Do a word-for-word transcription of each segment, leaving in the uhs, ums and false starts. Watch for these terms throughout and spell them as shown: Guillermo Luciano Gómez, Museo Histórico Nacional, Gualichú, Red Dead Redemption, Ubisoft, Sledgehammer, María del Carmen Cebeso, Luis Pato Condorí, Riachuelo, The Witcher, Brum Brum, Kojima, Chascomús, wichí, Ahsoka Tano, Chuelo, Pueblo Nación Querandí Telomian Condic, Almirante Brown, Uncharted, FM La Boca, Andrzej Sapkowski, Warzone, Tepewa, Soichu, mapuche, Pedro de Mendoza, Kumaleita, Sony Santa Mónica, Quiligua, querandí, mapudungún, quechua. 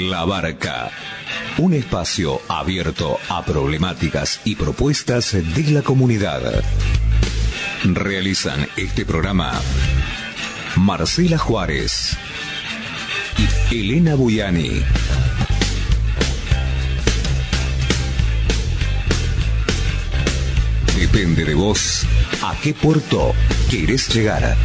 La Barca, un espacio abierto a problemáticas y propuestas de la comunidad. Realizan este programa Marcela Juárez y Elena Buyani. Depende de vos a qué puerto querés llegar.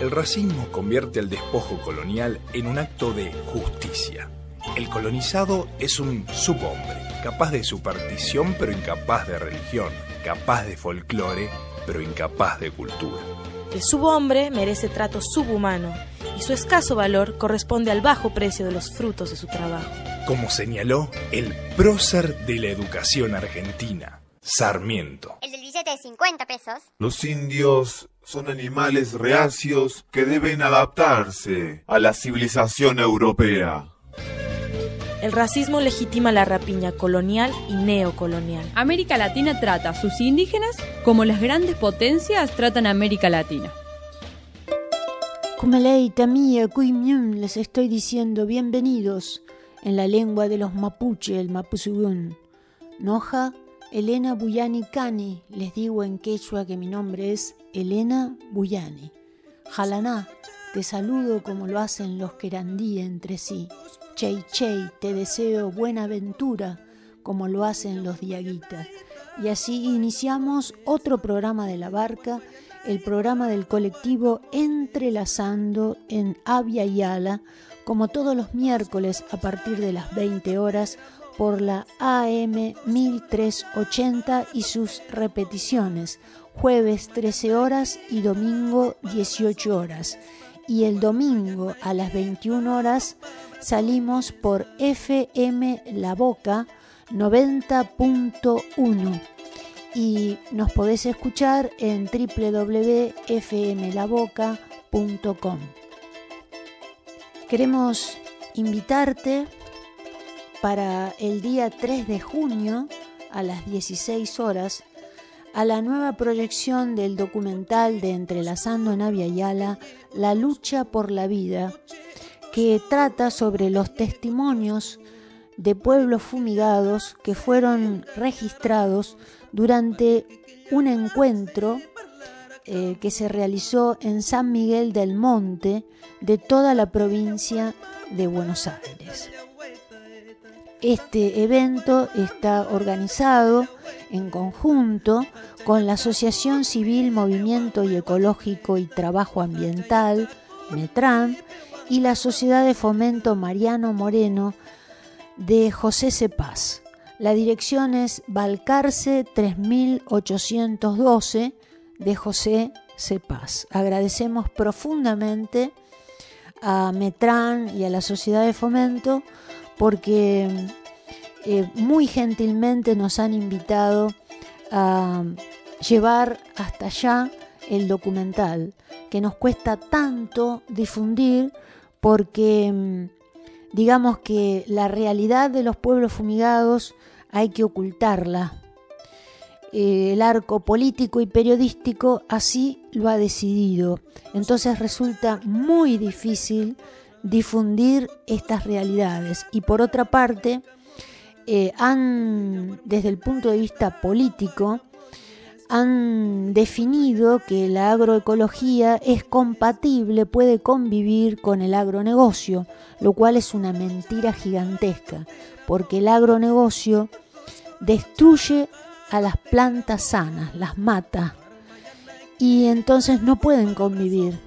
El racismo convierte el despojo colonial en un acto de justicia. El colonizado es un subhombre, capaz de superstición pero incapaz de religión, capaz de folclore pero incapaz de cultura. El subhombre merece trato subhumano y su escaso valor corresponde al bajo precio de los frutos de su trabajo. Como señaló el prócer de la educación argentina, Sarmiento. El del billete de cincuenta pesos. Los indios son animales reacios que deben adaptarse a la civilización europea. El racismo legitima la rapiña colonial y neocolonial. América Latina trata a sus indígenas como las grandes potencias tratan a América Latina. Kumaleita mía, kuimiun, les estoy diciendo bienvenidos en la lengua de los mapuche, el mapudungún. Noja, Elena Buyani Cani, les digo en quechua que mi nombre es Elena Buyani. Jalaná, te saludo como lo hacen los querandí entre sí. Chey Chey, te deseo buena ventura como lo hacen los diaguita. Y así iniciamos otro programa de La Barca, el programa del colectivo Entrelazando en Abya Yala, como todos los miércoles a partir de las veinte horas, por la A M mil trescientos ochenta y sus repeticiones, jueves trece horas y domingo dieciocho horas. Y el domingo a las veintiuna horas salimos por F M La Boca noventa punto uno y nos podés escuchar en doble u doble u doble u punto f m la boca punto com. Queremos invitarte para el día tres de junio, a las dieciséis horas, a la nueva proyección del documental de Entrelazando en Abya Yala, La Lucha por la Vida, que trata sobre los testimonios de pueblos fumigados que fueron registrados durante un encuentro eh, que se realizó en San Miguel del Monte de toda la provincia de Buenos Aires. Este evento está organizado en conjunto con la Asociación Civil Movimiento y Ecológico y Trabajo Ambiental, METRAM, y la Sociedad de Fomento Mariano Moreno de José C. Paz. La dirección es Balcarce tres mil ochocientos doce de José C. Paz. Agradecemos profundamente a METRAM y a la Sociedad de Fomento porque eh, muy gentilmente nos han invitado a llevar hasta allá el documental, que nos cuesta tanto difundir porque digamos que la realidad de los pueblos fumigados hay que ocultarla. Eh, el arco político y periodístico así lo ha decidido. Entonces resulta muy difícil difundir estas realidades y por otra parte eh, han, desde el punto de vista político, han definido que la agroecología es compatible, puede convivir con el agronegocio, lo cual es una mentira gigantesca, porque el agronegocio destruye a las plantas sanas, las mata y entonces no pueden convivir.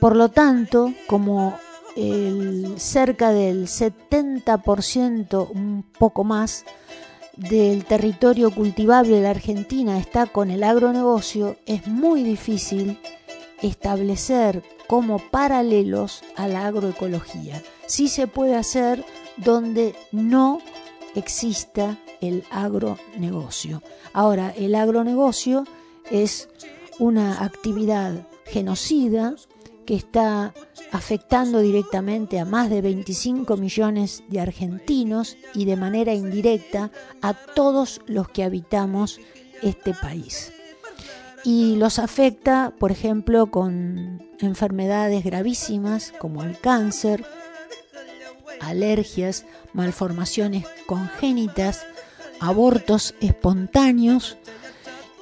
Por lo tanto, como el, cerca del setenta por ciento, un poco más, del territorio cultivable de la Argentina está con el agronegocio, es muy difícil establecer como paralelos a la agroecología. Sí se puede hacer donde no exista el agronegocio. Ahora, el agronegocio es una actividad genocida que está afectando directamente a más de veinticinco millones de argentinos y de manera indirecta a todos los que habitamos este país. Y los afecta, por ejemplo, con enfermedades gravísimas como el cáncer, alergias, malformaciones congénitas, abortos espontáneos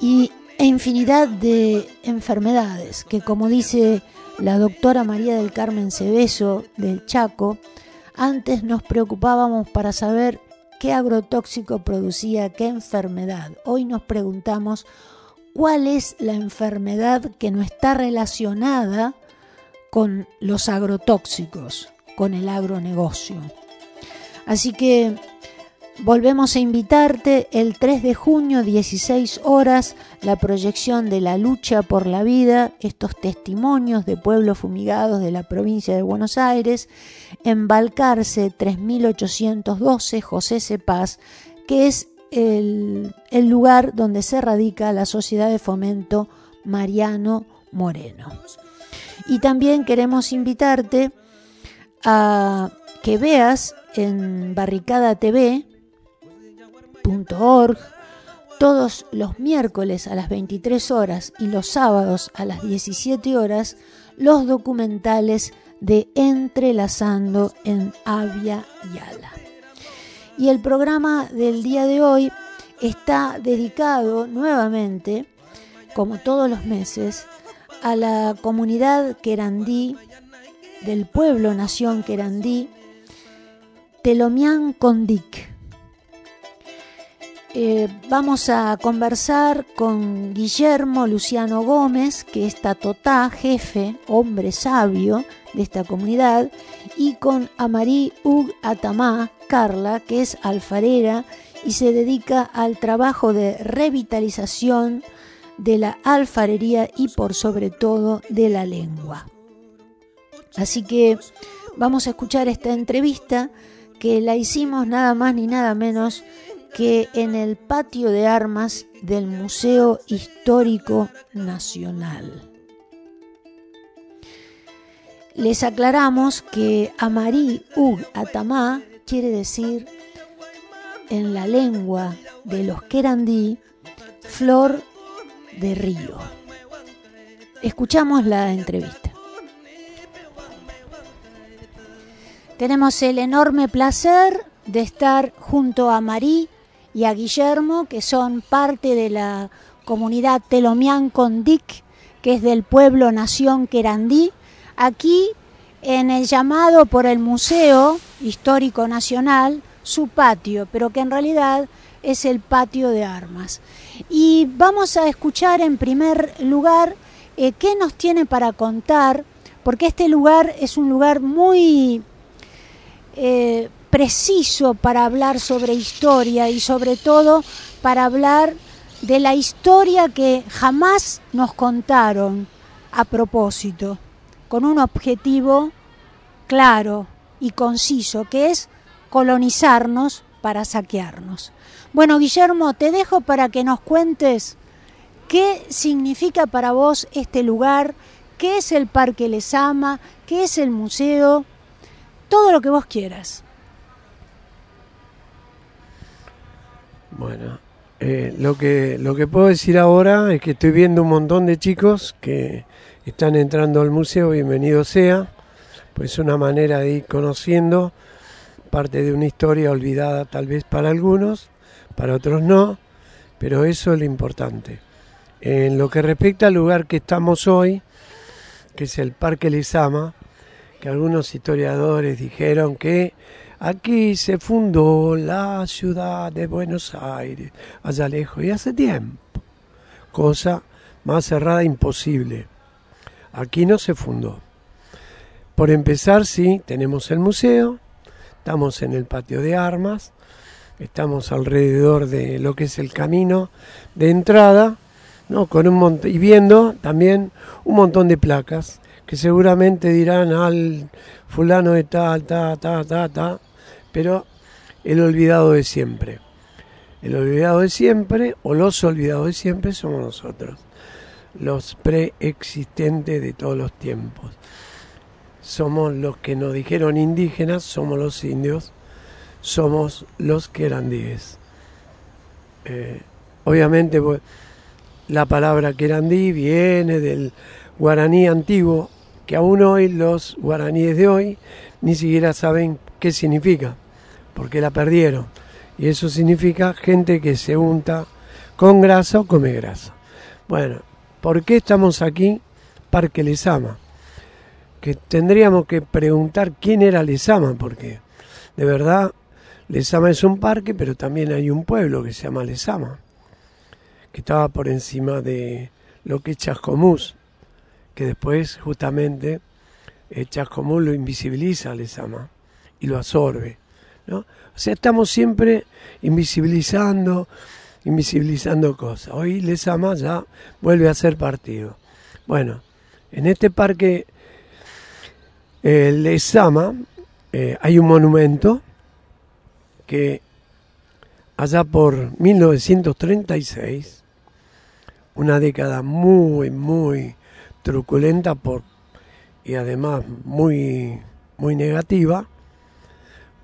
y e infinidad de enfermedades que, como dice la doctora María del Carmen Cebeso del Chaco, antes nos preocupábamos para saber qué agrotóxico producía qué enfermedad. Hoy nos preguntamos cuál es la enfermedad que no está relacionada con los agrotóxicos, con el agronegocio. Así que volvemos a invitarte el tres de junio, dieciséis horas, la proyección de La Lucha por la Vida, estos testimonios de pueblos fumigados de la provincia de Buenos Aires, en Balcarce tres mil ochocientos doce, José C. Paz, que es el, el lugar donde se radica la Sociedad de Fomento Mariano Moreno. Y también queremos invitarte a que veas en Barricada T V, .org, todos los miércoles a las veintitrés horas y los sábados a las diecisiete horas los documentales de Entrelazando en Abya Yala. Y el programa del día de hoy está dedicado nuevamente, como todos los meses, a la comunidad querandí del Pueblo Nación Querandí Telomian Condic. Eh, vamos a conversar con Guillermo Luciano Gómez, que es tatotá, jefe, hombre sabio de esta comunidad, y con Amaray Uq Atama Karla, que es alfarera y se dedica al trabajo de revitalización de la alfarería y por sobre todo de la lengua. Así que vamos a escuchar esta entrevista que la hicimos nada más ni nada menos que en el patio de armas del Museo Histórico Nacional. Les aclaramos que Amaray Uq Atama quiere decir, en la lengua de los querandí, flor de río. Escuchamos la entrevista. Tenemos el enorme placer de estar junto a Marí y a Guillermo, que son parte de la comunidad Telomian Condic, que es del pueblo Nación Querandí, aquí en el llamado por el Museo Histórico Nacional, su patio, pero que en realidad es el patio de armas. Y vamos a escuchar en primer lugar eh, qué nos tiene para contar, porque este lugar es un lugar muy eh, preciso para hablar sobre historia y sobre todo para hablar de la historia que jamás nos contaron a propósito, con un objetivo claro y conciso, que es colonizarnos para saquearnos. Bueno, Guillermo, te dejo para que nos cuentes qué significa para vos este lugar, qué es el Parque Lezama, qué es el museo, todo lo que vos quieras. Bueno, eh, lo que lo que puedo decir ahora es que estoy viendo un montón de chicos que están entrando al museo, bienvenido sea, pues es una manera de ir conociendo parte de una historia olvidada tal vez para algunos, para otros no, pero eso es lo importante. En lo que respecta al lugar que estamos hoy, que es el Parque Lezama, que algunos historiadores dijeron que aquí se fundó la ciudad de Buenos Aires, allá lejos, y hace tiempo. Cosa más cerrada imposible. Aquí no se fundó. Por empezar, sí, tenemos el museo, estamos en el patio de armas, estamos alrededor de lo que es el camino de entrada ¿no? Con un mont- y viendo también un montón de placas que seguramente dirán al fulano de tal, ta, ta, ta, ta, pero el olvidado de siempre. El olvidado de siempre, o los olvidados de siempre, somos nosotros, los preexistentes de todos los tiempos. Somos los que nos dijeron indígenas, somos los indios, somos los querandíes. Eh, obviamente pues, la palabra querandí viene del guaraní antiguo, que aún hoy los guaraníes de hoy ni siquiera saben qué significa, porque la perdieron. Y eso significa gente que se unta con grasa o come grasa. Bueno, ¿por qué estamos aquí? Parque Lezama. Que tendríamos que preguntar quién era Lezama, porque de verdad Lezama es un parque, pero también hay un pueblo que se llama Lezama, que estaba por encima de lo que es Chascomús, que después justamente Chascomús lo invisibiliza a Lezama y lo absorbe, ¿no? O sea, estamos siempre invisibilizando, invisibilizando cosas. Hoy Lezama ya vuelve a ser partido. Bueno, en este parque Eh, Lezama eh, hay un monumento que allá por mil novecientos treinta y seis, una década muy muy truculenta por, y además muy, muy negativa,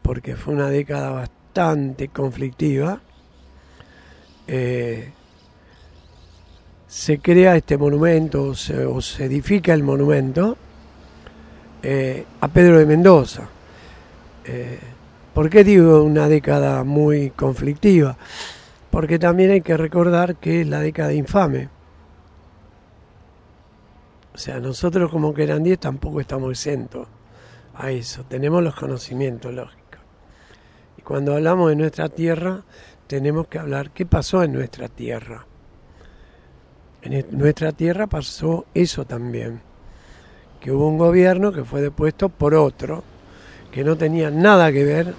porque fue una década bastante conflictiva, eh, se crea este monumento o se, o se edifica el monumento Eh, a Pedro de Mendoza. Eh, ¿Por qué digo una década muy conflictiva? Porque también hay que recordar que es la década infame. O sea, nosotros como querandíes tampoco estamos exentos a eso. Tenemos los conocimientos lógicos. Y cuando hablamos de nuestra tierra, tenemos que hablar qué pasó en nuestra tierra. En nuestra tierra pasó eso también. Que hubo un gobierno que fue depuesto por otro, que no tenía nada que ver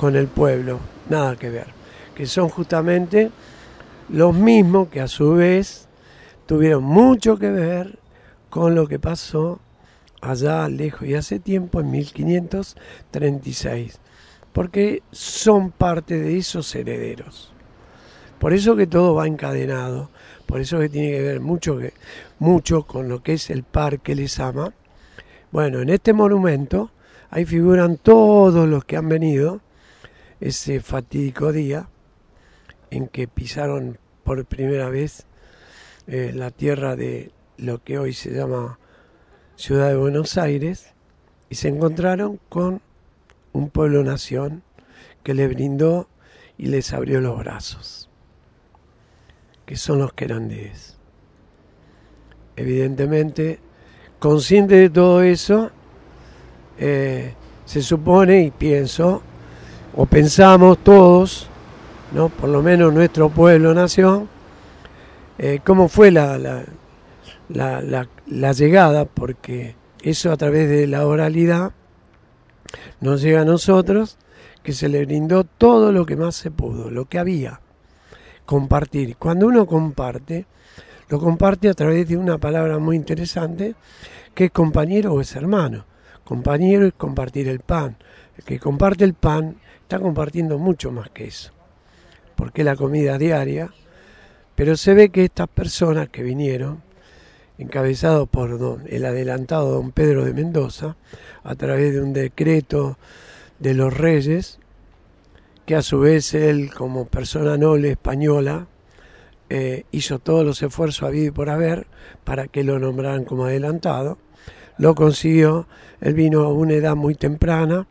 con el pueblo, nada que ver, que son justamente los mismos que a su vez tuvieron mucho que ver con lo que pasó allá lejos y hace tiempo, en mil quinientos treinta y seis, porque son parte de esos herederos. Por eso que todo va encadenado, por eso que tiene que ver mucho, que, mucho con lo que es el Parque Lezama. Bueno, en este monumento ahí figuran todos los que han venido ese fatídico día en que pisaron por primera vez eh, la tierra de lo que hoy se llama Ciudad de Buenos Aires, y se encontraron con un pueblo-nación que les brindó y les abrió los brazos, que son los querandíes. Evidentemente, consciente de todo eso, eh, se supone, y pienso, o pensamos todos, ¿no? Por lo menos nuestro pueblo nación, eh, cómo fue la, la, la, la, la llegada, porque eso a través de la oralidad nos llega a nosotros, que se le brindó todo lo que más se pudo, lo que había. Compartir. Cuando uno comparte, lo comparte a través de una palabra muy interesante, que es compañero o es hermano. Compañero es compartir el pan. El que comparte el pan está compartiendo mucho más que eso, porque es la comida diaria. Pero se ve que estas personas que vinieron, encabezados por don, el adelantado don Pedro de Mendoza, a través de un decreto de los reyes, que a su vez él, como persona noble española, eh, hizo todos los esfuerzos habido y por haber para que lo nombraran como adelantado. Lo consiguió, él vino a una edad muy temprana,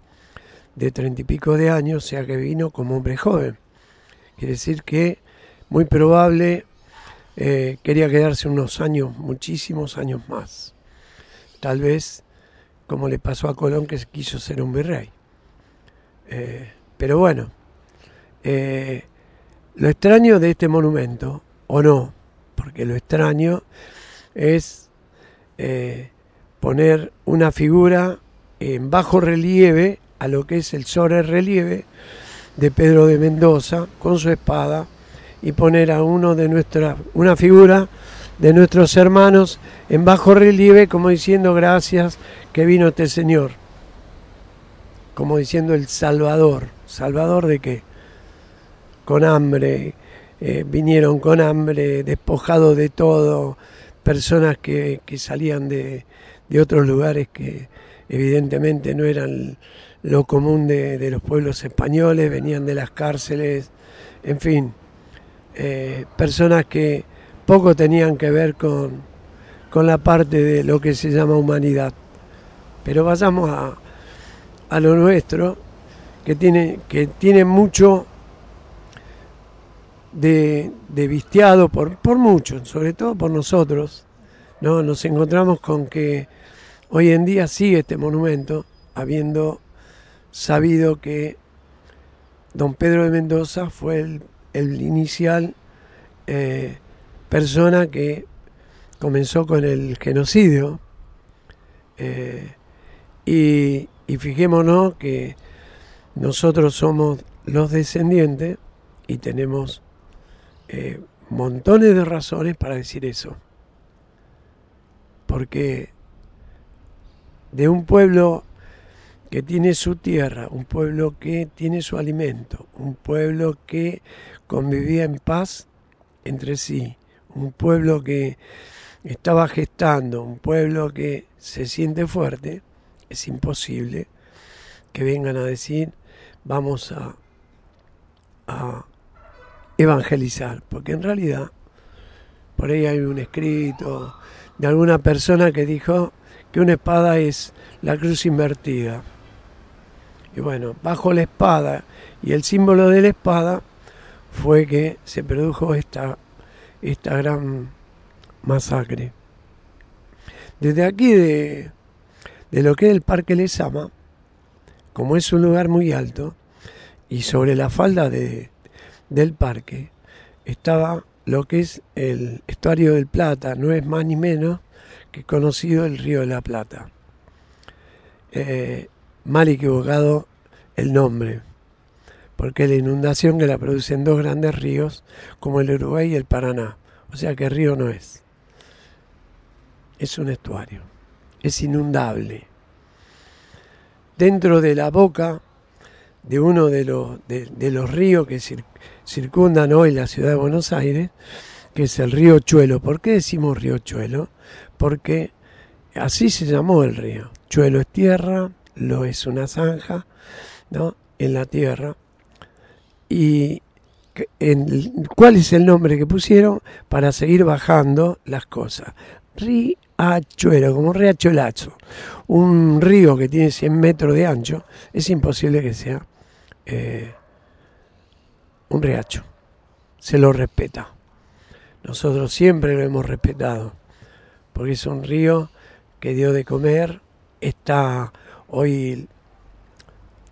de treinta y pico de años, o sea que vino como hombre joven. Quiere decir que muy probable eh, quería quedarse unos años, muchísimos años más. Tal vez, como le pasó a Colón, que quiso ser un virrey. Eh, pero bueno, Eh, lo extraño de este monumento, o no, porque lo extraño es eh, poner una figura en bajo relieve a lo que es el sobrerrelieve de Pedro de Mendoza con su espada, y poner a uno de nuestra, una figura de nuestros hermanos en bajo relieve, como diciendo gracias que vino este Señor, como diciendo el Salvador. ¿Salvador de qué? Con hambre, eh, vinieron con hambre, despojados de todo, personas que, que salían de, de otros lugares que evidentemente no eran lo común de, de los pueblos españoles, venían de las cárceles, en fin, eh, personas que poco tenían que ver con, con la parte de lo que se llama humanidad. Pero vayamos a, a lo nuestro, que tiene, que tiene mucho de, de vistiado por, por muchos, sobre todo por nosotros, ¿no? Nos encontramos con que hoy en día sigue este monumento, habiendo sabido que don Pedro de Mendoza fue el, el inicial eh, persona que comenzó con el genocidio. Eh, y, y fijémonos que nosotros somos los descendientes y tenemos eh, montones de razones para decir eso. Porque de un pueblo que tiene su tierra, un pueblo que tiene su alimento, un pueblo que convivía en paz entre sí, un pueblo que estaba gestando, un pueblo que se siente fuerte, es imposible que vengan a decir vamos a, a evangelizar, porque en realidad por ahí hay un escrito de alguna persona que dijo que una espada es la cruz invertida. Y bueno, bajo la espada y el símbolo de la espada fue que se produjo esta, esta gran masacre. Desde aquí, de, de lo que es el Parque Lezama, como es un lugar muy alto, y sobre la falda de, del parque estaba lo que es el Estuario del Plata, no es más ni menos que conocido el Río de la Plata. Eh, mal equivocado el nombre, porque la inundación que la producen dos grandes ríos como el Uruguay y el Paraná, o sea que río no es, es un estuario, es inundable. Dentro de la boca de uno de los, de, de los ríos que cir, circundan hoy la ciudad de Buenos Aires, que es el río Chuelo. ¿Por qué decimos río Chuelo? Porque así se llamó el río. Chuelo es tierra, lo es una zanja, ¿no?, en la tierra. Y en, ¿cuál es el nombre que pusieron para seguir bajando las cosas? Riachuelo, como un riachuelazo, un río que tiene cien metros de ancho, es imposible que sea eh, un riacho, se lo respeta. Nosotros siempre lo hemos respetado, porque es un río que dio de comer, está hoy,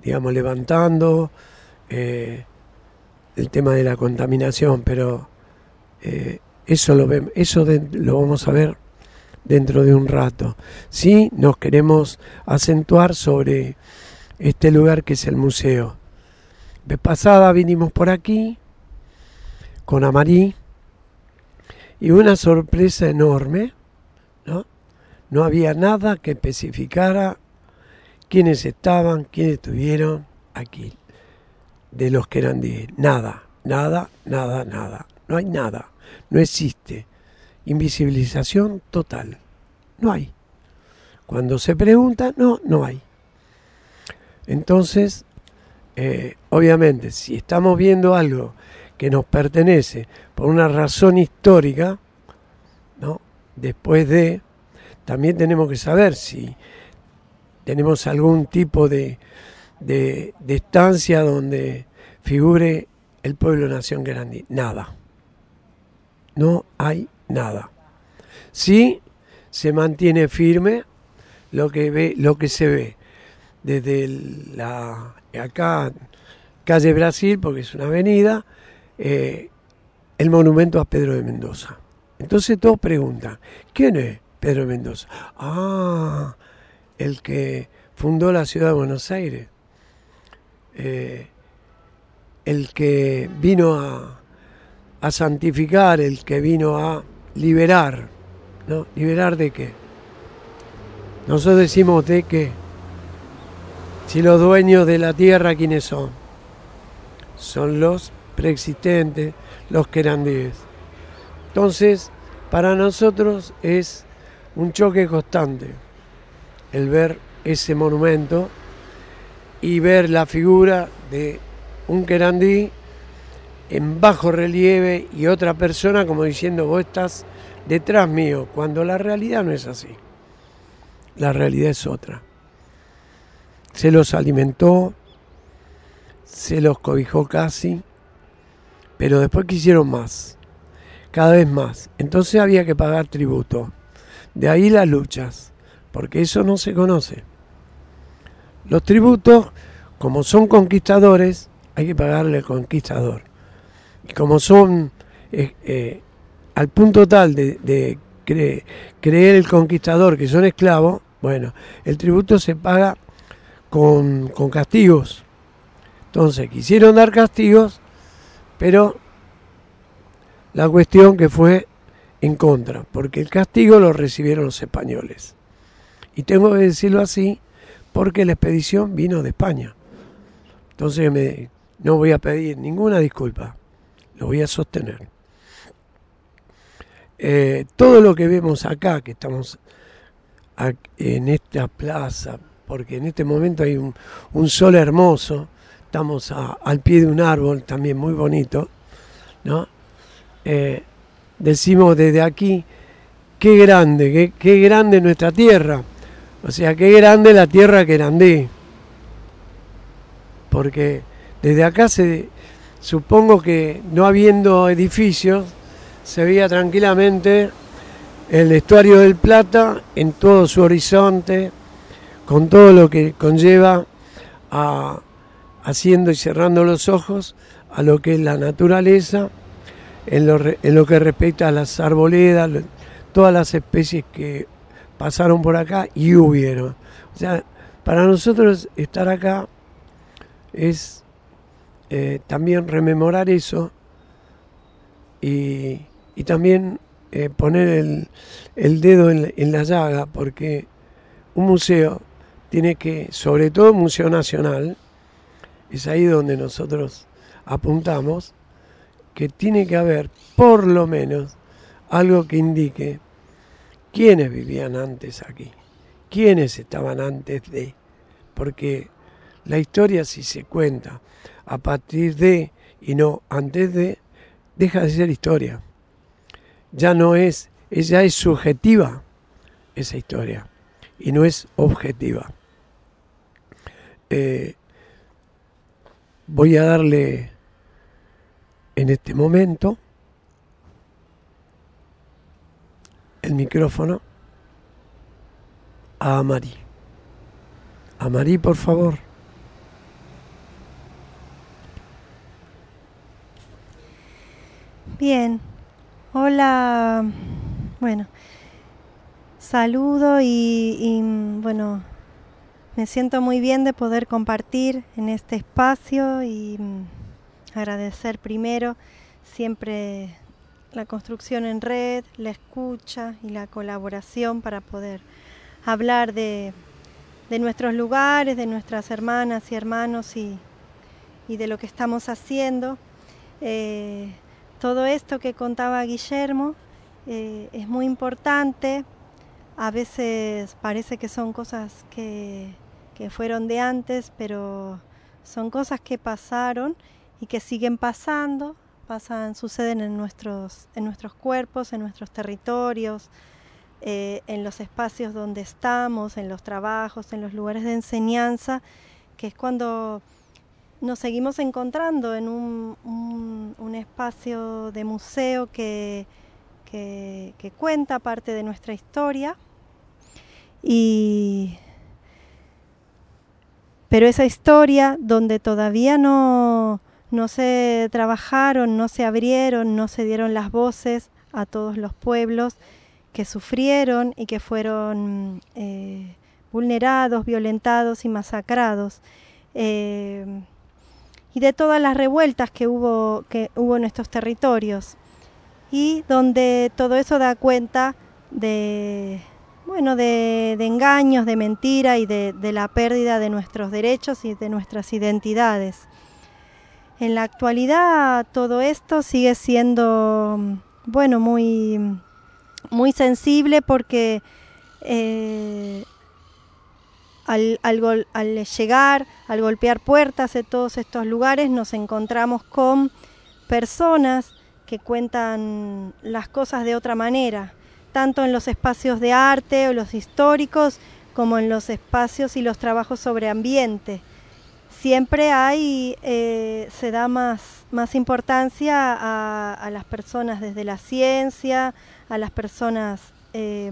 digamos, levantando eh, el tema de la contaminación, pero eh, eso, lo, eso de, lo vamos a ver dentro de un rato. Sí, nos queremos acentuar sobre este lugar que es el museo. Vez pasada vinimos por aquí con Amaray y una sorpresa enorme, ¿no? No había nada que especificara quiénes estaban, quiénes estuvieron aquí, de los querandíes. Nada, nada, nada, nada. No hay nada, no existe. Invisibilización total. No hay. Cuando se pregunta, no, no hay. Entonces, eh, obviamente, si estamos viendo algo que nos pertenece por una razón histórica, ¿no?, después de, también tenemos que saber si tenemos algún tipo de, de, de estancia donde figure el Pueblo Nación Querandí. Nada. No hay nada. Sí, se mantiene firme lo que ve, lo que se ve desde el, la acá calle Brasil, porque es una avenida, eh, el monumento a Pedro de Mendoza. Entonces todos preguntan, ¿quién es Pedro de Mendoza? Ah, el que fundó la ciudad de Buenos Aires, eh, el que vino a, a santificar, el que vino a liberar, ¿no? ¿Liberar de qué? Nosotros decimos de qué. Si los dueños de la tierra, ¿quiénes son? Son los preexistentes, los querandíes. Entonces, para nosotros es un choque constante el ver ese monumento y ver la figura de un querandí en bajo relieve y otra persona como diciendo vos estás detrás mío, cuando la realidad no es así. La realidad es otra. Se los alimentó, se los cobijó casi, pero después quisieron más, cada vez más. Entonces había que pagar tributo. De ahí las luchas, porque eso no se conoce. Los tributos, como son conquistadores, hay que pagarle al conquistador. Y como son eh, eh, al punto tal de, de cre, creer el conquistador que son esclavos, bueno, el tributo se paga con, con castigos. Entonces quisieron dar castigos, pero la cuestión que fue en contra, porque el castigo lo recibieron los españoles. Y tengo que decirlo así, porque la expedición vino de España. Entonces me, no voy a pedir ninguna disculpa, lo voy a sostener. Eh, todo lo que vemos acá, que estamos aquí, en esta plaza, porque en este momento hay un, un sol hermoso, estamos a, al pie de un árbol también muy bonito, ¿no? Eh, decimos desde aquí, qué grande, qué, qué grande nuestra tierra. O sea, qué grande la tierra querandí. Porque desde acá se supongo que no habiendo edificios, se veía tranquilamente el Estuario del Plata en todo su horizonte, con todo lo que conlleva a, haciendo y cerrando los ojos a lo que es la naturaleza, en lo, en lo que respecta a las arboledas, todas las especies que pasaron por acá y hubieron. O sea, para nosotros estar acá es eh, también rememorar eso y, y también eh, poner el, el dedo en, en la llaga, porque un museo tiene que, sobre todo un museo nacional, es ahí donde nosotros apuntamos, que tiene que haber por lo menos algo que indique quiénes vivían antes aquí, quiénes estaban antes de, porque la historia si se cuenta a partir de y no antes de, deja de ser historia. Ya no es, ella es subjetiva esa historia y no es objetiva. Eh, voy a darle en este momento el micrófono a Amaray. Amaray, por favor. Bien, hola, bueno, saludo y, y bueno, me siento muy bien de poder compartir en este espacio y agradecer primero siempre la construcción en red, la escucha y la colaboración para poder hablar de, de nuestros lugares, de nuestras hermanas y hermanos y, y de lo que estamos haciendo. Eh, todo esto que contaba Guillermo eh, es muy importante. A veces parece que son cosas que, que fueron de antes, pero son cosas que pasaron y que siguen pasando. Pasan, suceden en nuestros, en nuestros cuerpos, en nuestros territorios, eh, en los espacios donde estamos, en los trabajos, en los lugares de enseñanza, que es cuando nos seguimos encontrando en un, un, un espacio de museo que, que, que cuenta parte de nuestra historia. Y, pero esa historia donde todavía no... no se trabajaron, no se abrieron, no se dieron las voces a todos los pueblos que sufrieron y que fueron eh, vulnerados, violentados y masacrados. Eh, y de todas las revueltas que hubo, que hubo en estos territorios. y donde todo eso da cuenta de, bueno, de, de engaños, de mentira y de, de la pérdida de nuestros derechos y de nuestras identidades. En la actualidad todo esto sigue siendo, bueno, muy, muy sensible porque eh, al, al, gol, al llegar, al golpear puertas de todos estos lugares, nos encontramos con personas que cuentan las cosas de otra manera, tanto en los espacios de arte o los históricos, como en los espacios y los trabajos sobre ambiente. Siempre hay, eh, se da más, más importancia a, a las personas desde la ciencia, a las personas eh,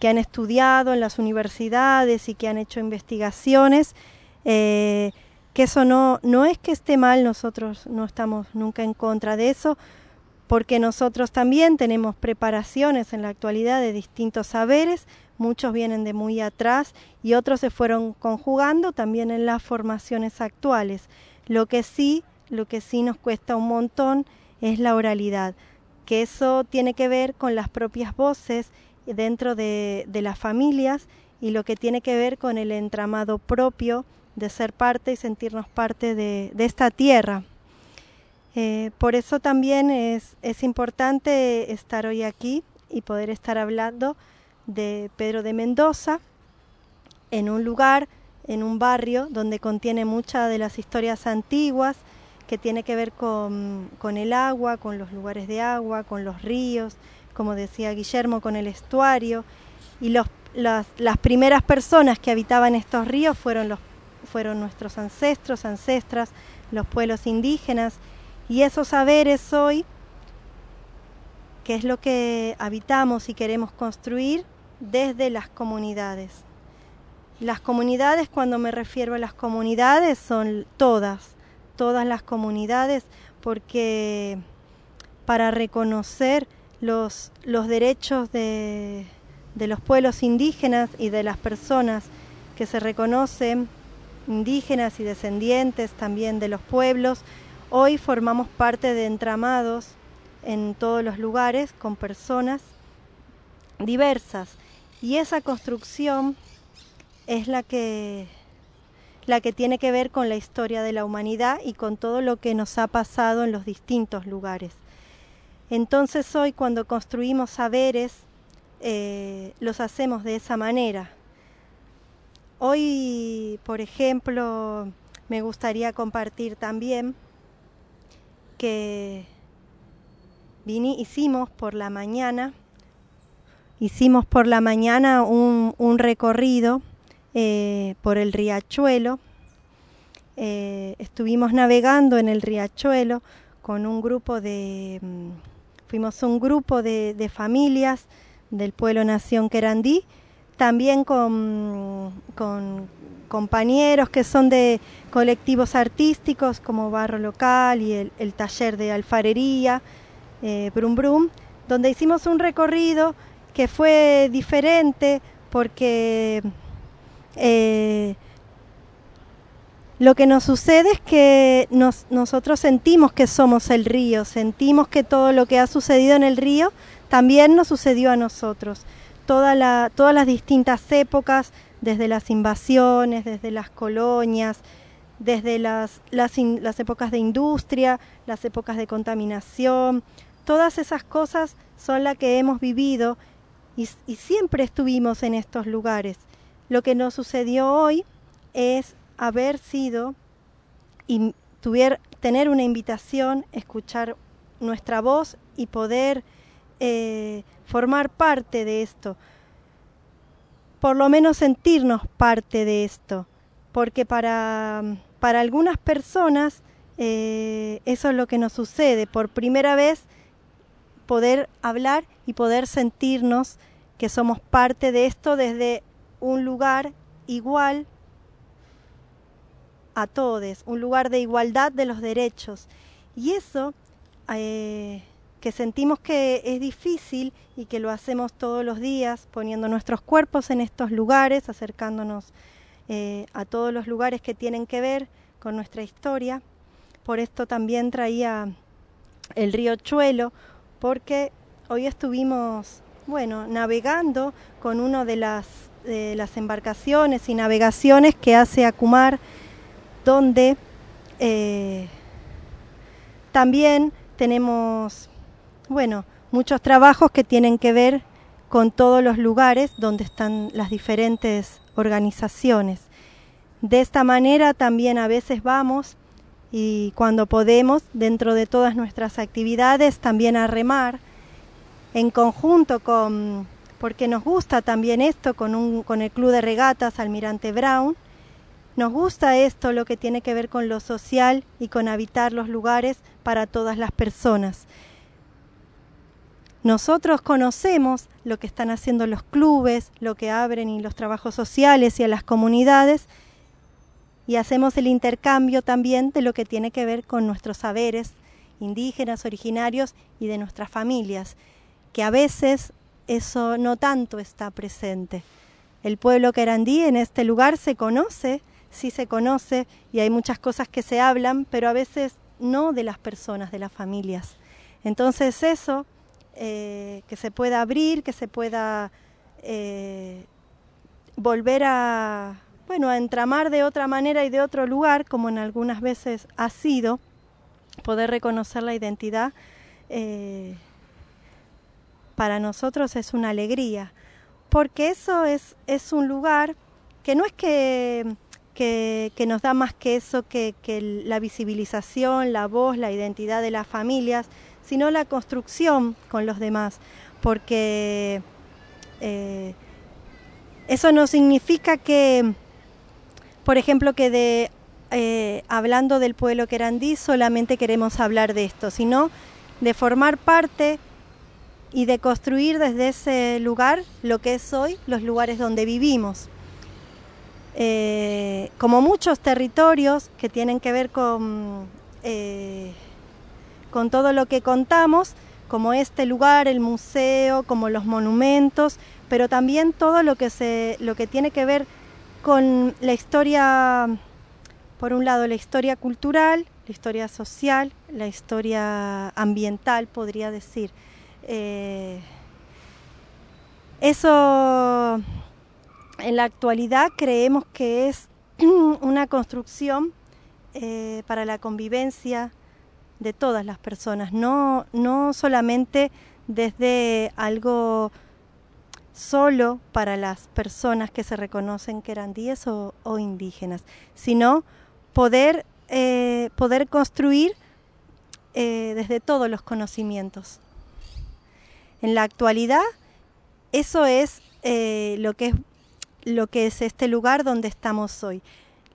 que han estudiado en las universidades y que han hecho investigaciones, eh, que eso no, no es que esté mal, nosotros no estamos nunca en contra de eso, porque nosotros también tenemos preparaciones en la actualidad de distintos saberes, muchos vienen de muy atrás y otros se fueron conjugando también en las formaciones actuales. Lo que sí, lo que sí nos cuesta un montón es la oralidad, que eso tiene que ver con las propias voces dentro de, de las familias y lo que tiene que ver con el entramado propio de ser parte y sentirnos parte de, de esta tierra. Eh, por eso también es, es importante estar hoy aquí y poder estar hablando de Pedro de Mendoza en un lugar, en un barrio donde contiene muchas de las historias antiguas que tiene que ver con, con el agua, con los lugares de agua, con los ríos, como decía Guillermo, con el estuario. Y los, las, las primeras personas que habitaban estos ríos fueron, los, fueron nuestros ancestros, ancestras, los pueblos indígenas. Y esos saberes hoy, que es lo que habitamos y queremos construir desde las comunidades. Las comunidades, cuando me refiero a las comunidades, son todas, todas las comunidades, porque para reconocer los, los derechos de, de los pueblos indígenas y de las personas que se reconocen, indígenas y descendientes también de los pueblos, hoy formamos parte de entramados en todos los lugares con personas diversas y esa construcción es la que, la que tiene que ver con la historia de la humanidad y con todo lo que nos ha pasado en los distintos lugares. Entonces hoy cuando construimos saberes eh, los hacemos de esa manera. Hoy, por ejemplo, me gustaría compartir también que vine, hicimos por la mañana, hicimos por la mañana un, un recorrido eh, por el Riachuelo, eh, estuvimos navegando en el Riachuelo con un grupo de, fuimos un grupo de, de familias del Pueblo Nación Querandí, también con, con compañeros que son de colectivos artísticos como Barro Local y el, el taller de alfarería, eh, Brum Brum, donde hicimos un recorrido que fue diferente porque eh, lo que nos sucede es que nos, nosotros sentimos que somos el río, sentimos que todo lo que ha sucedido en el río también nos sucedió a nosotros. Toda la, todas las distintas épocas, desde las invasiones, desde las colonias, desde las, las, in, las épocas de industria, las épocas de contaminación, todas esas cosas son las que hemos vivido y, y siempre estuvimos en estos lugares. Lo que nos sucedió hoy es haber sido, y tuvier, tener una invitación, escuchar nuestra voz y poder eh, formar parte de esto. Por lo menos sentirnos parte de esto, porque para, para algunas personas eh, eso es lo que nos sucede, por primera vez poder hablar y poder sentirnos que somos parte de esto desde un lugar igual a todos, un lugar de igualdad de los derechos. Y eso eh, que sentimos que es difícil y que lo hacemos todos los días, poniendo nuestros cuerpos en estos lugares, acercándonos eh, a todos los lugares que tienen que ver con nuestra historia. Por esto también traía el río Chuelo, porque hoy estuvimos, bueno, navegando con una de las, de las embarcaciones y navegaciones que hace Acumar, donde eh, también tenemos, bueno, muchos trabajos que tienen que ver con todos los lugares donde están las diferentes organizaciones. De esta manera también a veces vamos, y cuando podemos, dentro de todas nuestras actividades, también a remar, en conjunto con, porque nos gusta también esto, con, un, con el Club de Regatas Almirante Brown. Nos gusta esto, lo que tiene que ver con lo social y con habitar los lugares para todas las personas. Nosotros conocemos lo que están haciendo los clubes, lo que abren y los trabajos sociales y a las comunidades, y hacemos el intercambio también de lo que tiene que ver con nuestros saberes indígenas, originarios y de nuestras familias, que a veces eso no tanto está presente. El pueblo querandí en este lugar se conoce, sí se conoce, y hay muchas cosas que se hablan, pero a veces no de las personas, de las familias. Entonces eso, eh, que se pueda abrir, que se pueda eh, volver a, bueno, a entramar de otra manera y de otro lugar, como en algunas veces ha sido, poder reconocer la identidad, eh, para nosotros es una alegría. Porque eso es, es un lugar que no es que, que, que nos da más que eso, que, que la visibilización, la voz, la identidad de las familias, sino la construcción con los demás. Porque eh, eso no significa que, por ejemplo, que de eh, hablando del pueblo querandí solamente queremos hablar de esto, sino de formar parte y de construir desde ese lugar lo que es hoy los lugares donde vivimos. Eh, como muchos territorios que tienen que ver con, eh, con todo lo que contamos, como este lugar, el museo, como los monumentos, pero también todo lo que, se, lo que tiene que ver con la historia, por un lado la historia cultural, la historia social, la historia ambiental, podría decir. Eh, eso en la actualidad creemos que es una construcción eh, para la convivencia de todas las personas, no, no solamente desde algo solo para las personas que se reconocen querandíes o, o indígenas, sino poder, eh, poder construir eh, desde todos los conocimientos. En la actualidad, eso es, eh, lo que es lo que es este lugar donde estamos hoy.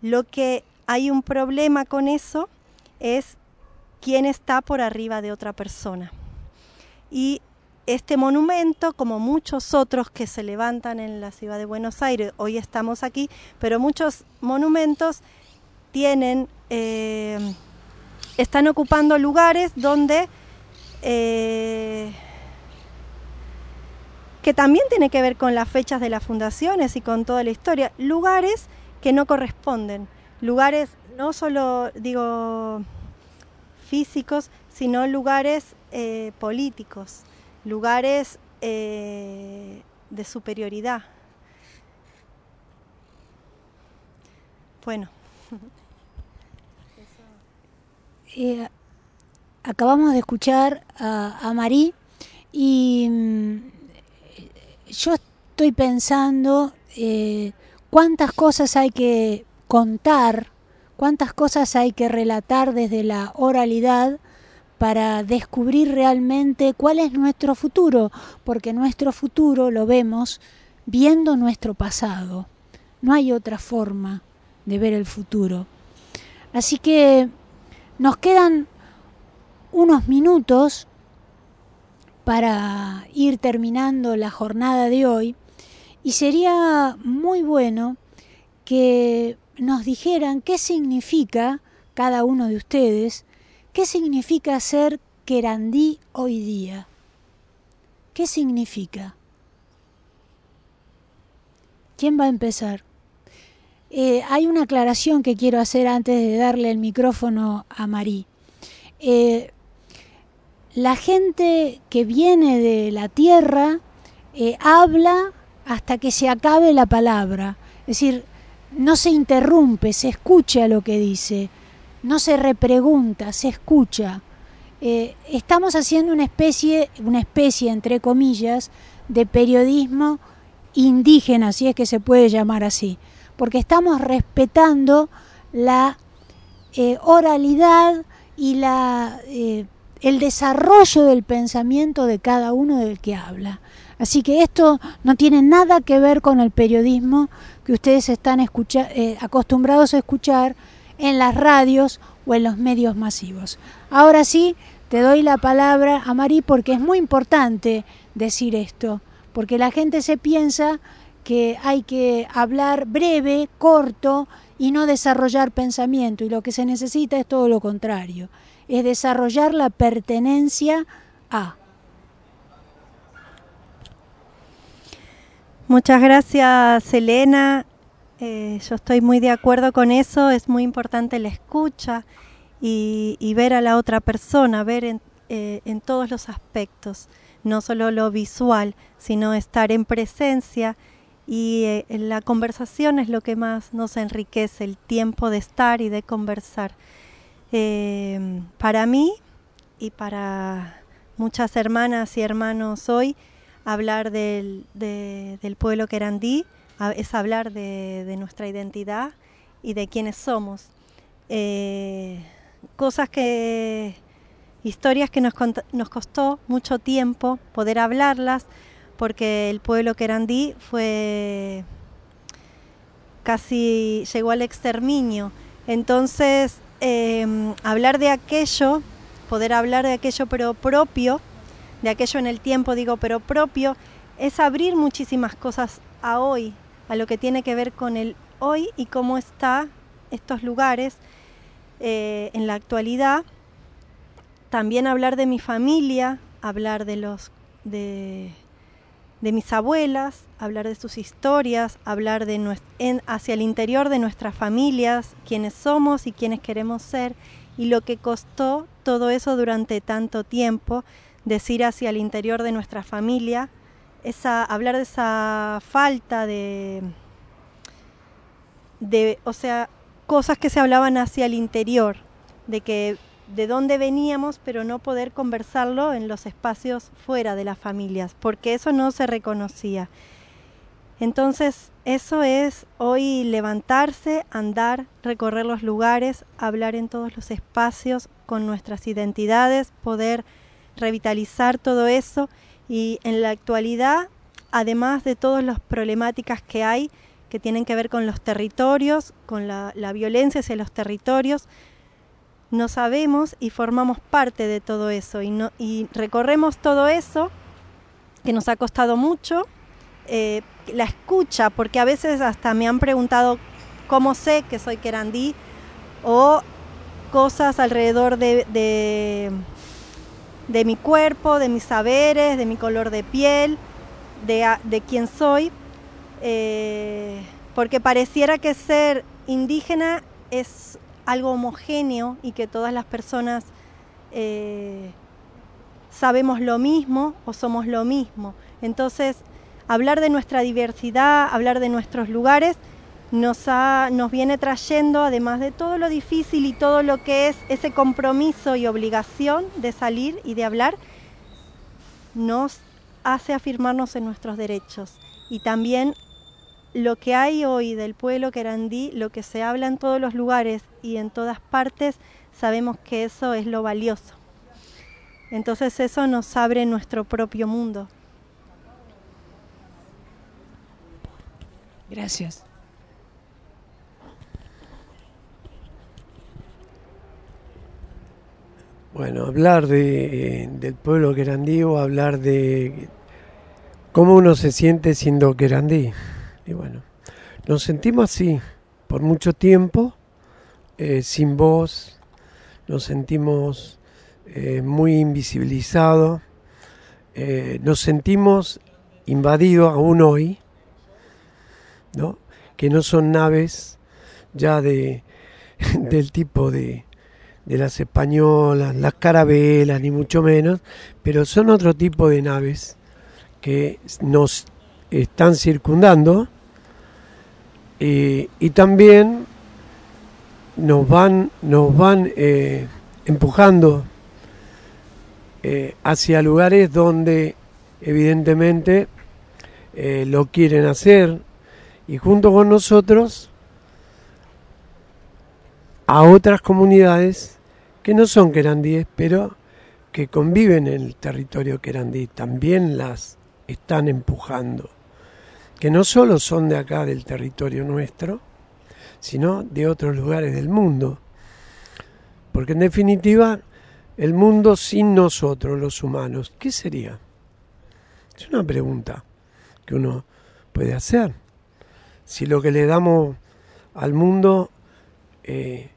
Lo que hay un problema con eso es quién está por arriba de otra persona. Y este monumento, como muchos otros que se levantan en la ciudad de Buenos Aires, hoy estamos aquí, pero muchos monumentos tienen, eh, están ocupando lugares donde... Eh, que también tiene que ver con las fechas de las fundaciones y con toda la historia, lugares que no corresponden, lugares no solo, digo, físicos, sino lugares eh, políticos, lugares eh, de superioridad. Bueno. Eh, acabamos de escuchar a, a Marí y... yo estoy pensando eh, cuántas cosas hay que contar, cuántas cosas hay que relatar desde la oralidad para descubrir realmente cuál es nuestro futuro, porque nuestro futuro lo vemos viendo nuestro pasado. No hay otra forma de ver el futuro. Así que nos quedan unos minutos para ir terminando la jornada de hoy, y sería muy bueno que nos dijeran qué significa cada uno de ustedes, qué significa ser querandí hoy día. ¿Qué significa? ¿Quién va a empezar? Eh, hay una aclaración que quiero hacer antes de darle el micrófono a Marí. Eh, la gente que viene de la tierra eh, habla hasta que se acabe la palabra. Es decir, no se interrumpe, se escucha lo que dice, no se repregunta, se escucha. Eh, estamos haciendo una especie, una especie, entre comillas, de periodismo indígena, si es que se puede llamar así, porque estamos respetando la eh, oralidad y la, eh, el desarrollo del pensamiento de cada uno del que habla. Así que esto no tiene nada que ver con el periodismo que ustedes están escucha- eh, acostumbrados a escuchar en las radios o en los medios masivos. Ahora sí, te doy la palabra a Marí, porque es muy importante decir esto, porque la gente se piensa que hay que hablar breve, corto y no desarrollar pensamiento, y lo que se necesita es todo lo contrario, es desarrollar la pertenencia a... Muchas gracias, Elena. Eh, yo estoy muy de acuerdo con eso. Es muy importante la escucha y, y ver a la otra persona, ver en, eh, en todos los aspectos, no solo lo visual, sino estar en presencia. Y eh, la conversación es lo que más nos enriquece, el tiempo de estar y de conversar. Eh, para mí y para muchas hermanas y hermanos hoy, hablar del, de, del pueblo querandí es hablar de, de nuestra identidad y de quiénes somos. Eh, cosas que, historias que nos, nos costó mucho tiempo poder hablarlas, porque el pueblo querandí fue, casi llegó al exterminio. Entonces, eh, hablar de aquello, poder hablar de aquello pero propio, de aquello en el tiempo, digo, pero propio, es abrir muchísimas cosas a hoy, a lo que tiene que ver con el hoy y cómo están estos lugares eh, en la actualidad. También hablar de mi familia, hablar de, los, de, de mis abuelas, hablar de sus historias, hablar de nuestro, en, hacia el interior de nuestras familias, quiénes somos y quiénes queremos ser, y lo que costó todo eso durante tanto tiempo, decir hacia el interior de nuestra familia, esa, hablar de esa falta de, de, o sea, cosas que se hablaban hacia el interior, de que de dónde veníamos, pero no poder conversarlo en los espacios fuera de las familias, porque eso no se reconocía. Entonces, eso es hoy levantarse, andar, recorrer los lugares, hablar en todos los espacios con nuestras identidades, poder revitalizar todo eso. Y en la actualidad, además de todas las problemáticas que hay, que tienen que ver con los territorios, con la, la violencia hacia los territorios, no sabemos y formamos parte de todo eso, y, no, y recorremos todo eso que nos ha costado mucho, eh, la escucha, porque a veces hasta me han preguntado cómo sé que soy querandí, o cosas alrededor de... de de mi cuerpo, de mis saberes, de mi color de piel, de, de quién soy, eh, porque pareciera que ser indígena es algo homogéneo y que todas las personas eh, sabemos lo mismo o somos lo mismo. Entonces, hablar de nuestra diversidad, hablar de nuestros lugares, nos, ha, nos viene trayendo, además de todo lo difícil y todo lo que es ese compromiso y obligación de salir y de hablar, nos hace afirmarnos en nuestros derechos. Y también lo que hay hoy del pueblo querandí, lo que se habla en todos los lugares y en todas partes, sabemos que eso es lo valioso. Entonces eso nos abre nuestro propio mundo. Gracias. Bueno, hablar de, del pueblo querandí, o hablar de cómo uno se siente siendo querandí. Y bueno, nos sentimos así por mucho tiempo, eh, sin voz, nos sentimos eh, muy invisibilizados, eh, nos sentimos invadidos aún hoy, ¿no? Que no son naves ya de del tipo de... de las españolas, las carabelas, ni mucho menos, pero son otro tipo de naves que nos están circundando eh, y también nos van, nos van eh, empujando eh, hacia lugares donde evidentemente eh, lo quieren hacer, y junto con nosotros a otras comunidades que no son querandíes, pero que conviven en el territorio querandí, también las están empujando, que no solo son de acá del territorio nuestro, sino de otros lugares del mundo, porque en definitiva el mundo sin nosotros los humanos, ¿qué sería? Es una pregunta que uno puede hacer. Si lo que le damos al mundo eh,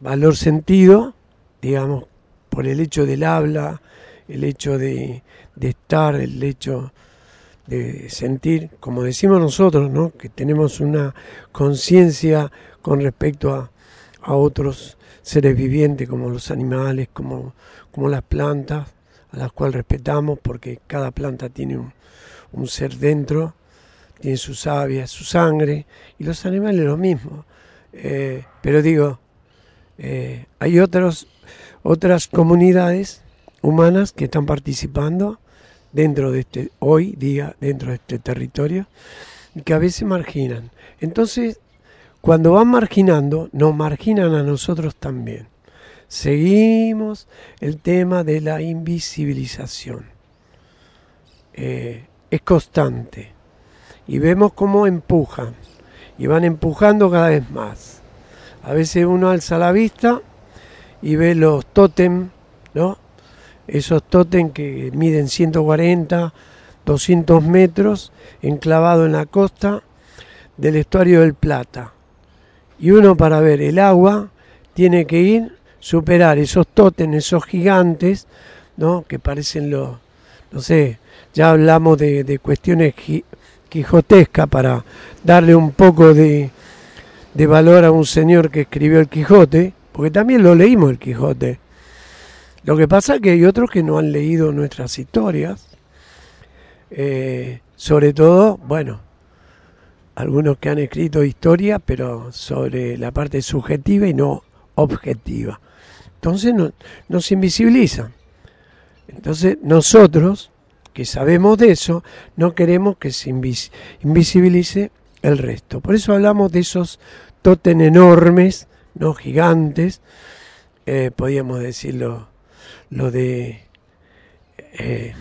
valor sentido, digamos, por el hecho del habla, el hecho de, de estar, el hecho de sentir, como decimos nosotros, ¿no?, que tenemos una conciencia con respecto a, a otros seres vivientes, como los animales, como, como las plantas, a las cuales respetamos, porque cada planta tiene un, un ser dentro, tiene sus avias, su sangre, y los animales lo mismo. Eh, pero digo, eh, hay otros, otras comunidades humanas que están participando dentro de este, hoy día, dentro de este territorio, que a veces marginan. Entonces, cuando van marginando, nos marginan a nosotros también. Seguimos el tema de la invisibilización. Eh, es constante. Y vemos cómo empujan. Y van empujando cada vez más. A veces uno alza la vista y ve los tótem, ¿no? Esos tótem que miden ciento cuarenta, doscientos metros, enclavado en la costa del Estuario del Plata. Y uno, para ver el agua, tiene que ir, superar esos tótem, esos gigantes, ¿no?, que parecen los, no sé, ya hablamos de, de cuestiones quijotescas para darle un poco de, de valor a un señor que escribió el Quijote, porque también lo leímos el Quijote. Lo que pasa es que hay otros que no han leído nuestras historias, eh, sobre todo, bueno, algunos que han escrito historia, pero sobre la parte subjetiva y no objetiva. Entonces no, nos invisibilizan. Entonces nosotros, que sabemos de eso, no queremos que se invis invisibilice el resto. Por eso hablamos de esos tótem enormes, no gigantes, eh, podríamos decirlo, lo de eh,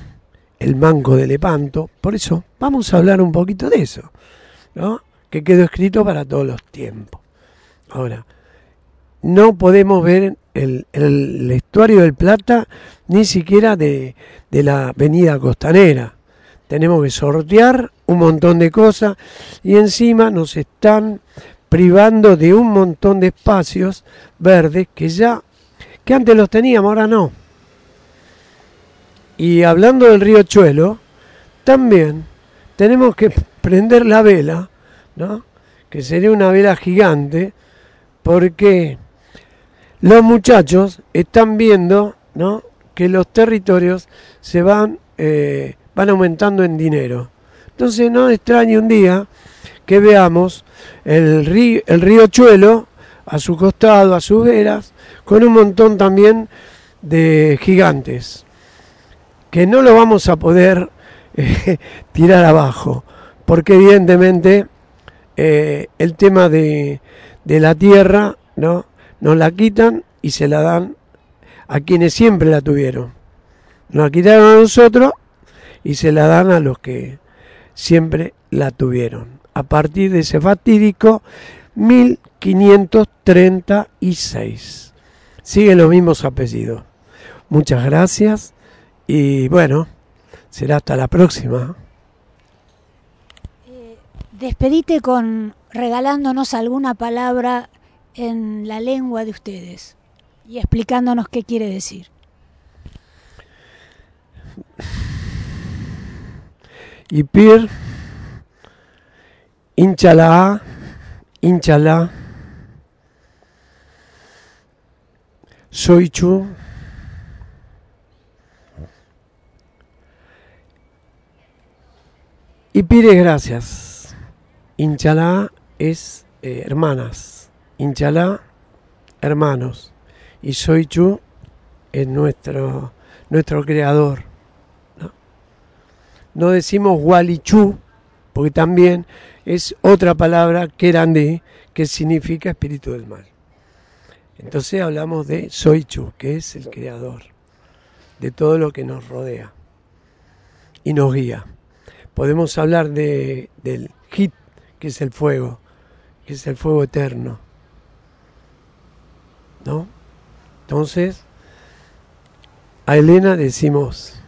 el manco de Lepanto. Por eso vamos a hablar un poquito de eso, ¿no?, que quedó escrito para todos los tiempos. Ahora, no podemos ver el, el Estuario del Plata, ni siquiera de, de la avenida costanera. Tenemos que sortear un montón de cosas y encima nos están privando de un montón de espacios verdes que ya, que antes los teníamos, ahora no. Y hablando del río Chuelo, también tenemos que prender la vela, ¿no?, que sería una vela gigante, porque los muchachos están viendo, ¿no?, que los territorios se van, eh, van aumentando en dinero. Entonces no extrañe un día que veamos el río, el río Chuelo, a su costado, a sus veras, con un montón también de gigantes, que no lo vamos a poder eh, tirar abajo, porque evidentemente eh, el tema de, de la tierra, ¿no?, nos la quitan y se la dan a quienes siempre la tuvieron. Nos la quitaron a nosotros y se la dan a los que siempre la tuvieron, a partir de ese fatídico mil quinientos treinta y seis. Siguen los mismos apellidos. Muchas gracias y bueno, será hasta la próxima. Eh, despedite con regalándonos alguna palabra en la lengua de ustedes y explicándonos qué quiere decir. Yipir, Inchalá, Inchalá, Soy Chu. Y pides gracias. Inchalá es eh, hermanas. Inchalá, hermanos. Y Soy Chu es nuestro, nuestro creador. No, no decimos Gualichú, porque también es otra palabra, querandí, que significa espíritu del mal. Entonces hablamos de Soichu, que es el creador de todo lo que nos rodea y nos guía. Podemos hablar de, del Hit, que es el fuego, que es el fuego eterno, ¿no? Entonces, a Elena decimos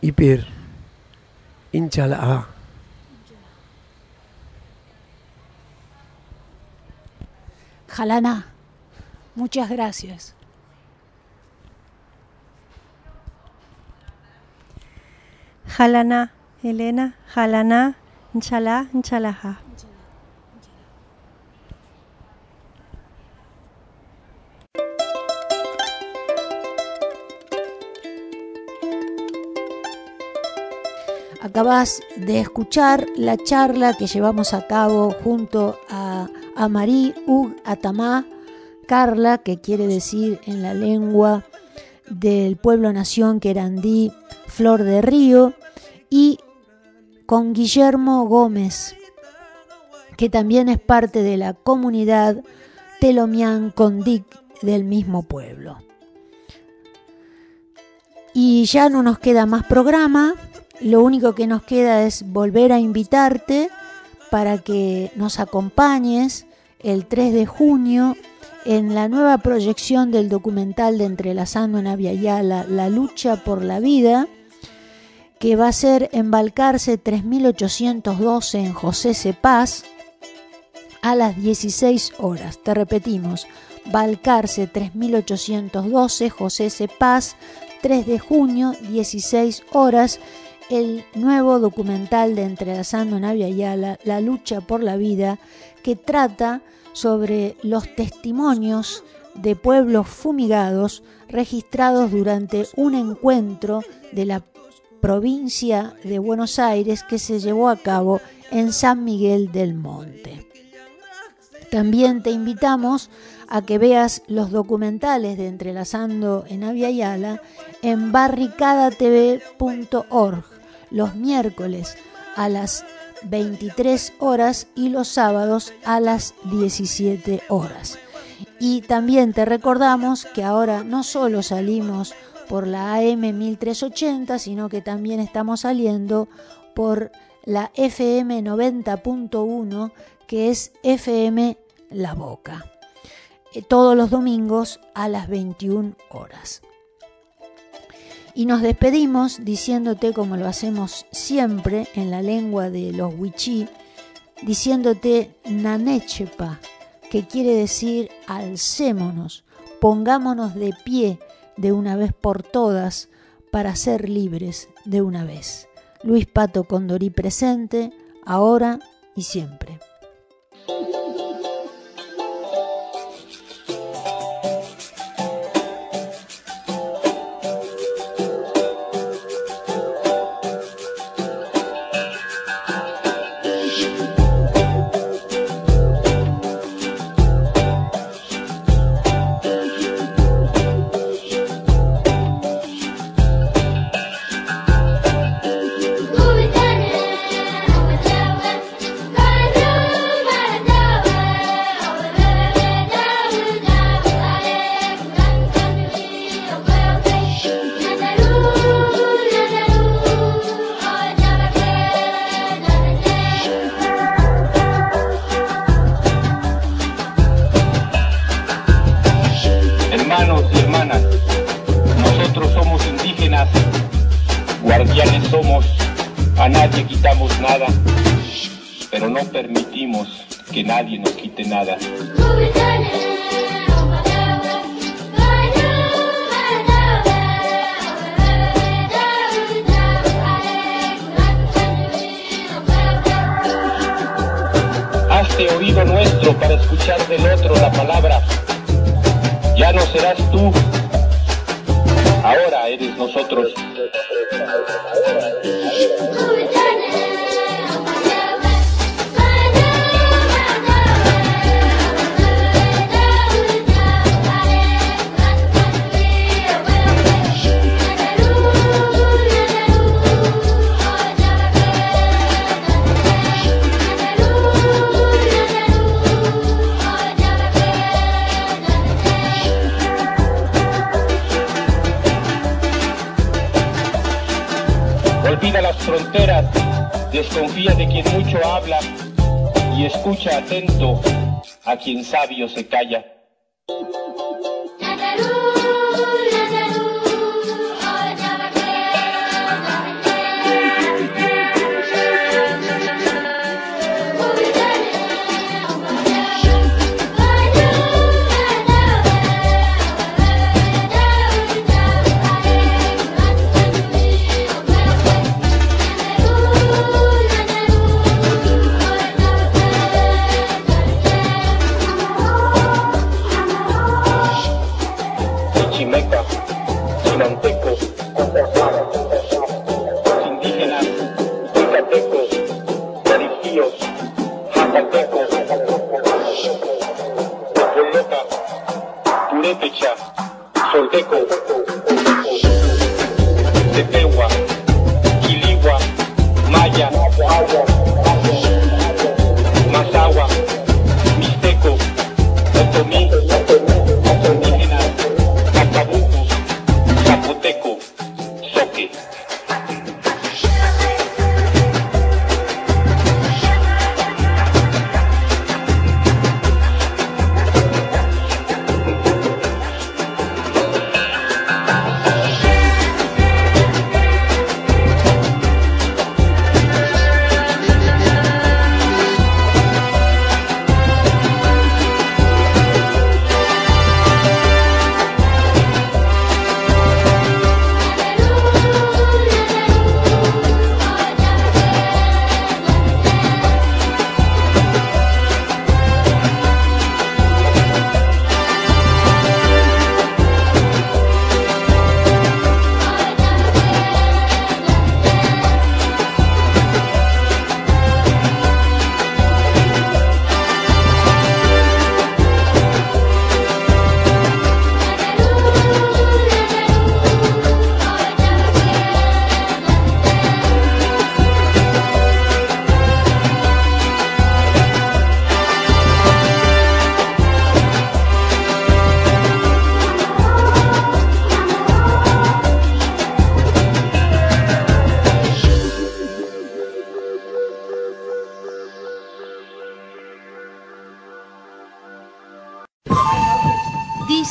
Ipir, Inchalá. Jalana. Muchas gracias. Jalana, Elena, Jalana, Inchalá, Inchalaja. Acabas de escuchar la charla que llevamos a cabo junto a Amaray Uq Atama Karla, que quiere decir en la lengua del Pueblo Nación Querandí Flor de Río, y con Guillermo Gómez, que también es parte de la comunidad Telomian Condic del mismo pueblo. Y ya no nos queda más programa, lo único que nos queda es volver a invitarte para que nos acompañes el tres de junio en la nueva proyección del documental de Entrelazando en Abya Yala, La Lucha por la Vida, que va a ser en Balcarce tres mil ochocientos doce en José C. Paz a las dieciséis horas. Te repetimos, Balcarce tres mil ochocientos doce, José C. Paz, tres de junio, dieciséis horas, el nuevo documental de Entrelazando en Abya Yala, La Lucha por la Vida, que trata sobre los testimonios de pueblos fumigados registrados durante un encuentro de la provincia de Buenos Aires que se llevó a cabo en San Miguel del Monte. También te invitamos a que veas los documentales de Entrelazando en Abya Yala en barricada t v punto org los miércoles a las veintitrés horas y los sábados a las diecisiete horas. Y también te recordamos que ahora no solo salimos por la A M mil trescientos ochenta, sino que también estamos saliendo por la F M noventa punto uno, que es F M La Boca, todos los domingos a las veintiuna horas. Y nos despedimos diciéndote, como lo hacemos siempre en la lengua de los wichí, diciéndote nanechepa, que quiere decir alcémonos, pongámonos de pie de una vez por todas para ser libres de una vez. Luis Pato Condorí presente, ahora y siempre. Nadie nos quite nada. Hazte oído nuestro para escuchar del otro la palabra. Ya ya no serás tú, ahora eres nosotros. Olvida las fronteras, desconfía de quien mucho habla y escucha atento a quien sabio se calla. Purepecha, Solteco, Tepewa, Quiligua, Maya, Mazahua, Mixteco, Otomí, indígena, Chacabuco, Zapoteco, Zoque.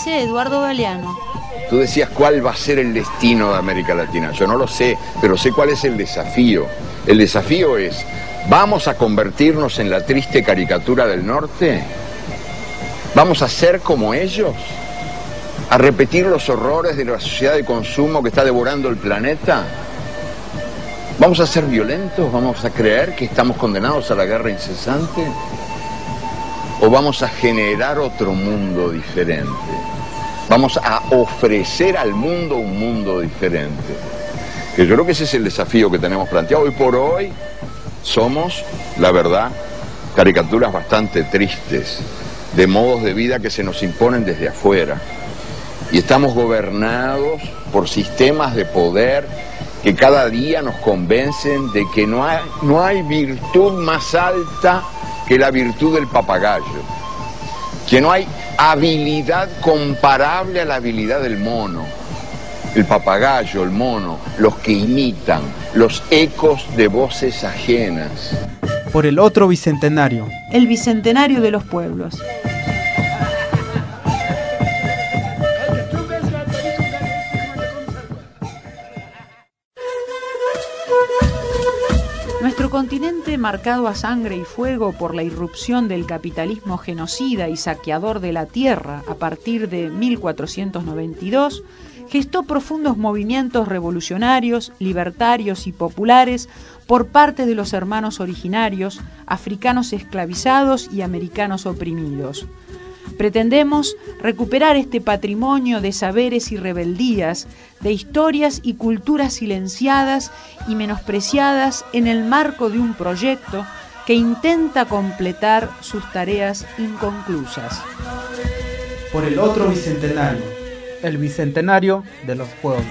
Eduardo Galeano. Tú decías cuál va a ser el destino de América Latina. Yo no lo sé, pero sé cuál es el desafío. El desafío es, ¿vamos a convertirnos en la triste caricatura del norte? ¿Vamos a ser como ellos? ¿A repetir los horrores de la sociedad de consumo que está devorando el planeta? ¿Vamos a ser violentos? ¿Vamos a creer que estamos condenados a la guerra incesante? ¿O vamos a generar otro mundo diferente? Vamos a ofrecer al mundo un mundo diferente. Que yo creo que ese es el desafío que tenemos planteado. Hoy por hoy somos, la verdad, caricaturas bastante tristes, de modos de vida que se nos imponen desde afuera. Y estamos gobernados por sistemas de poder que cada día nos convencen de que no hay, no hay virtud más alta que la virtud del papagayo. Que no hay habilidad comparable a la habilidad del mono. El papagayo, el mono, los que imitan, los ecos de voces ajenas. Por el otro bicentenario. El bicentenario de los pueblos. Nuestro continente, marcado a sangre y fuego por la irrupción del capitalismo genocida y saqueador de la tierra a partir de mil cuatrocientos noventa y dos, gestó profundos movimientos revolucionarios, libertarios y populares por parte de los hermanos originarios, africanos esclavizados y americanos oprimidos. Pretendemos recuperar este patrimonio de saberes y rebeldías, de historias y culturas silenciadas y menospreciadas en el marco de un proyecto que intenta completar sus tareas inconclusas. Por el otro bicentenario, el bicentenario de los pueblos.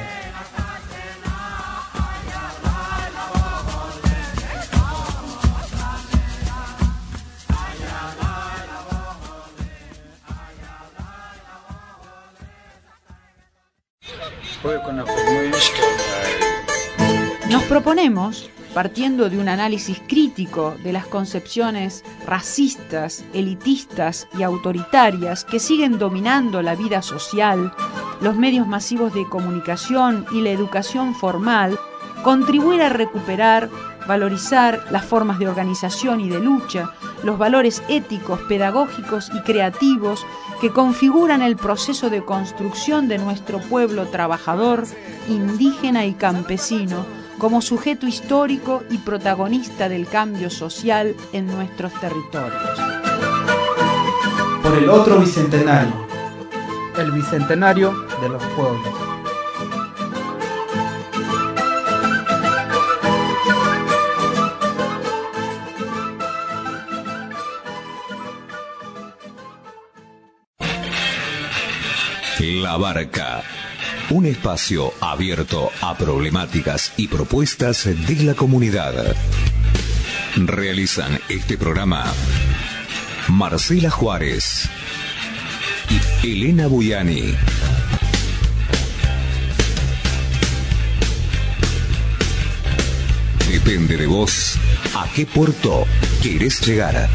Nos proponemos, partiendo de un análisis crítico de las concepciones racistas, elitistas y autoritarias que siguen dominando la vida social, los medios masivos de comunicación y la educación formal, contribuir a recuperar, valorizar las formas de organización y de lucha, los valores éticos, pedagógicos y creativos que configuran el proceso de construcción de nuestro pueblo trabajador, indígena y campesino, como sujeto histórico y protagonista del cambio social en nuestros territorios. Por el otro bicentenario, el bicentenario de los pueblos. La Barca. Un espacio abierto a problemáticas y propuestas de la comunidad. Realizan este programa Marcela Juárez y Elena Buyani. Depende de vos a qué puerto querés llegar.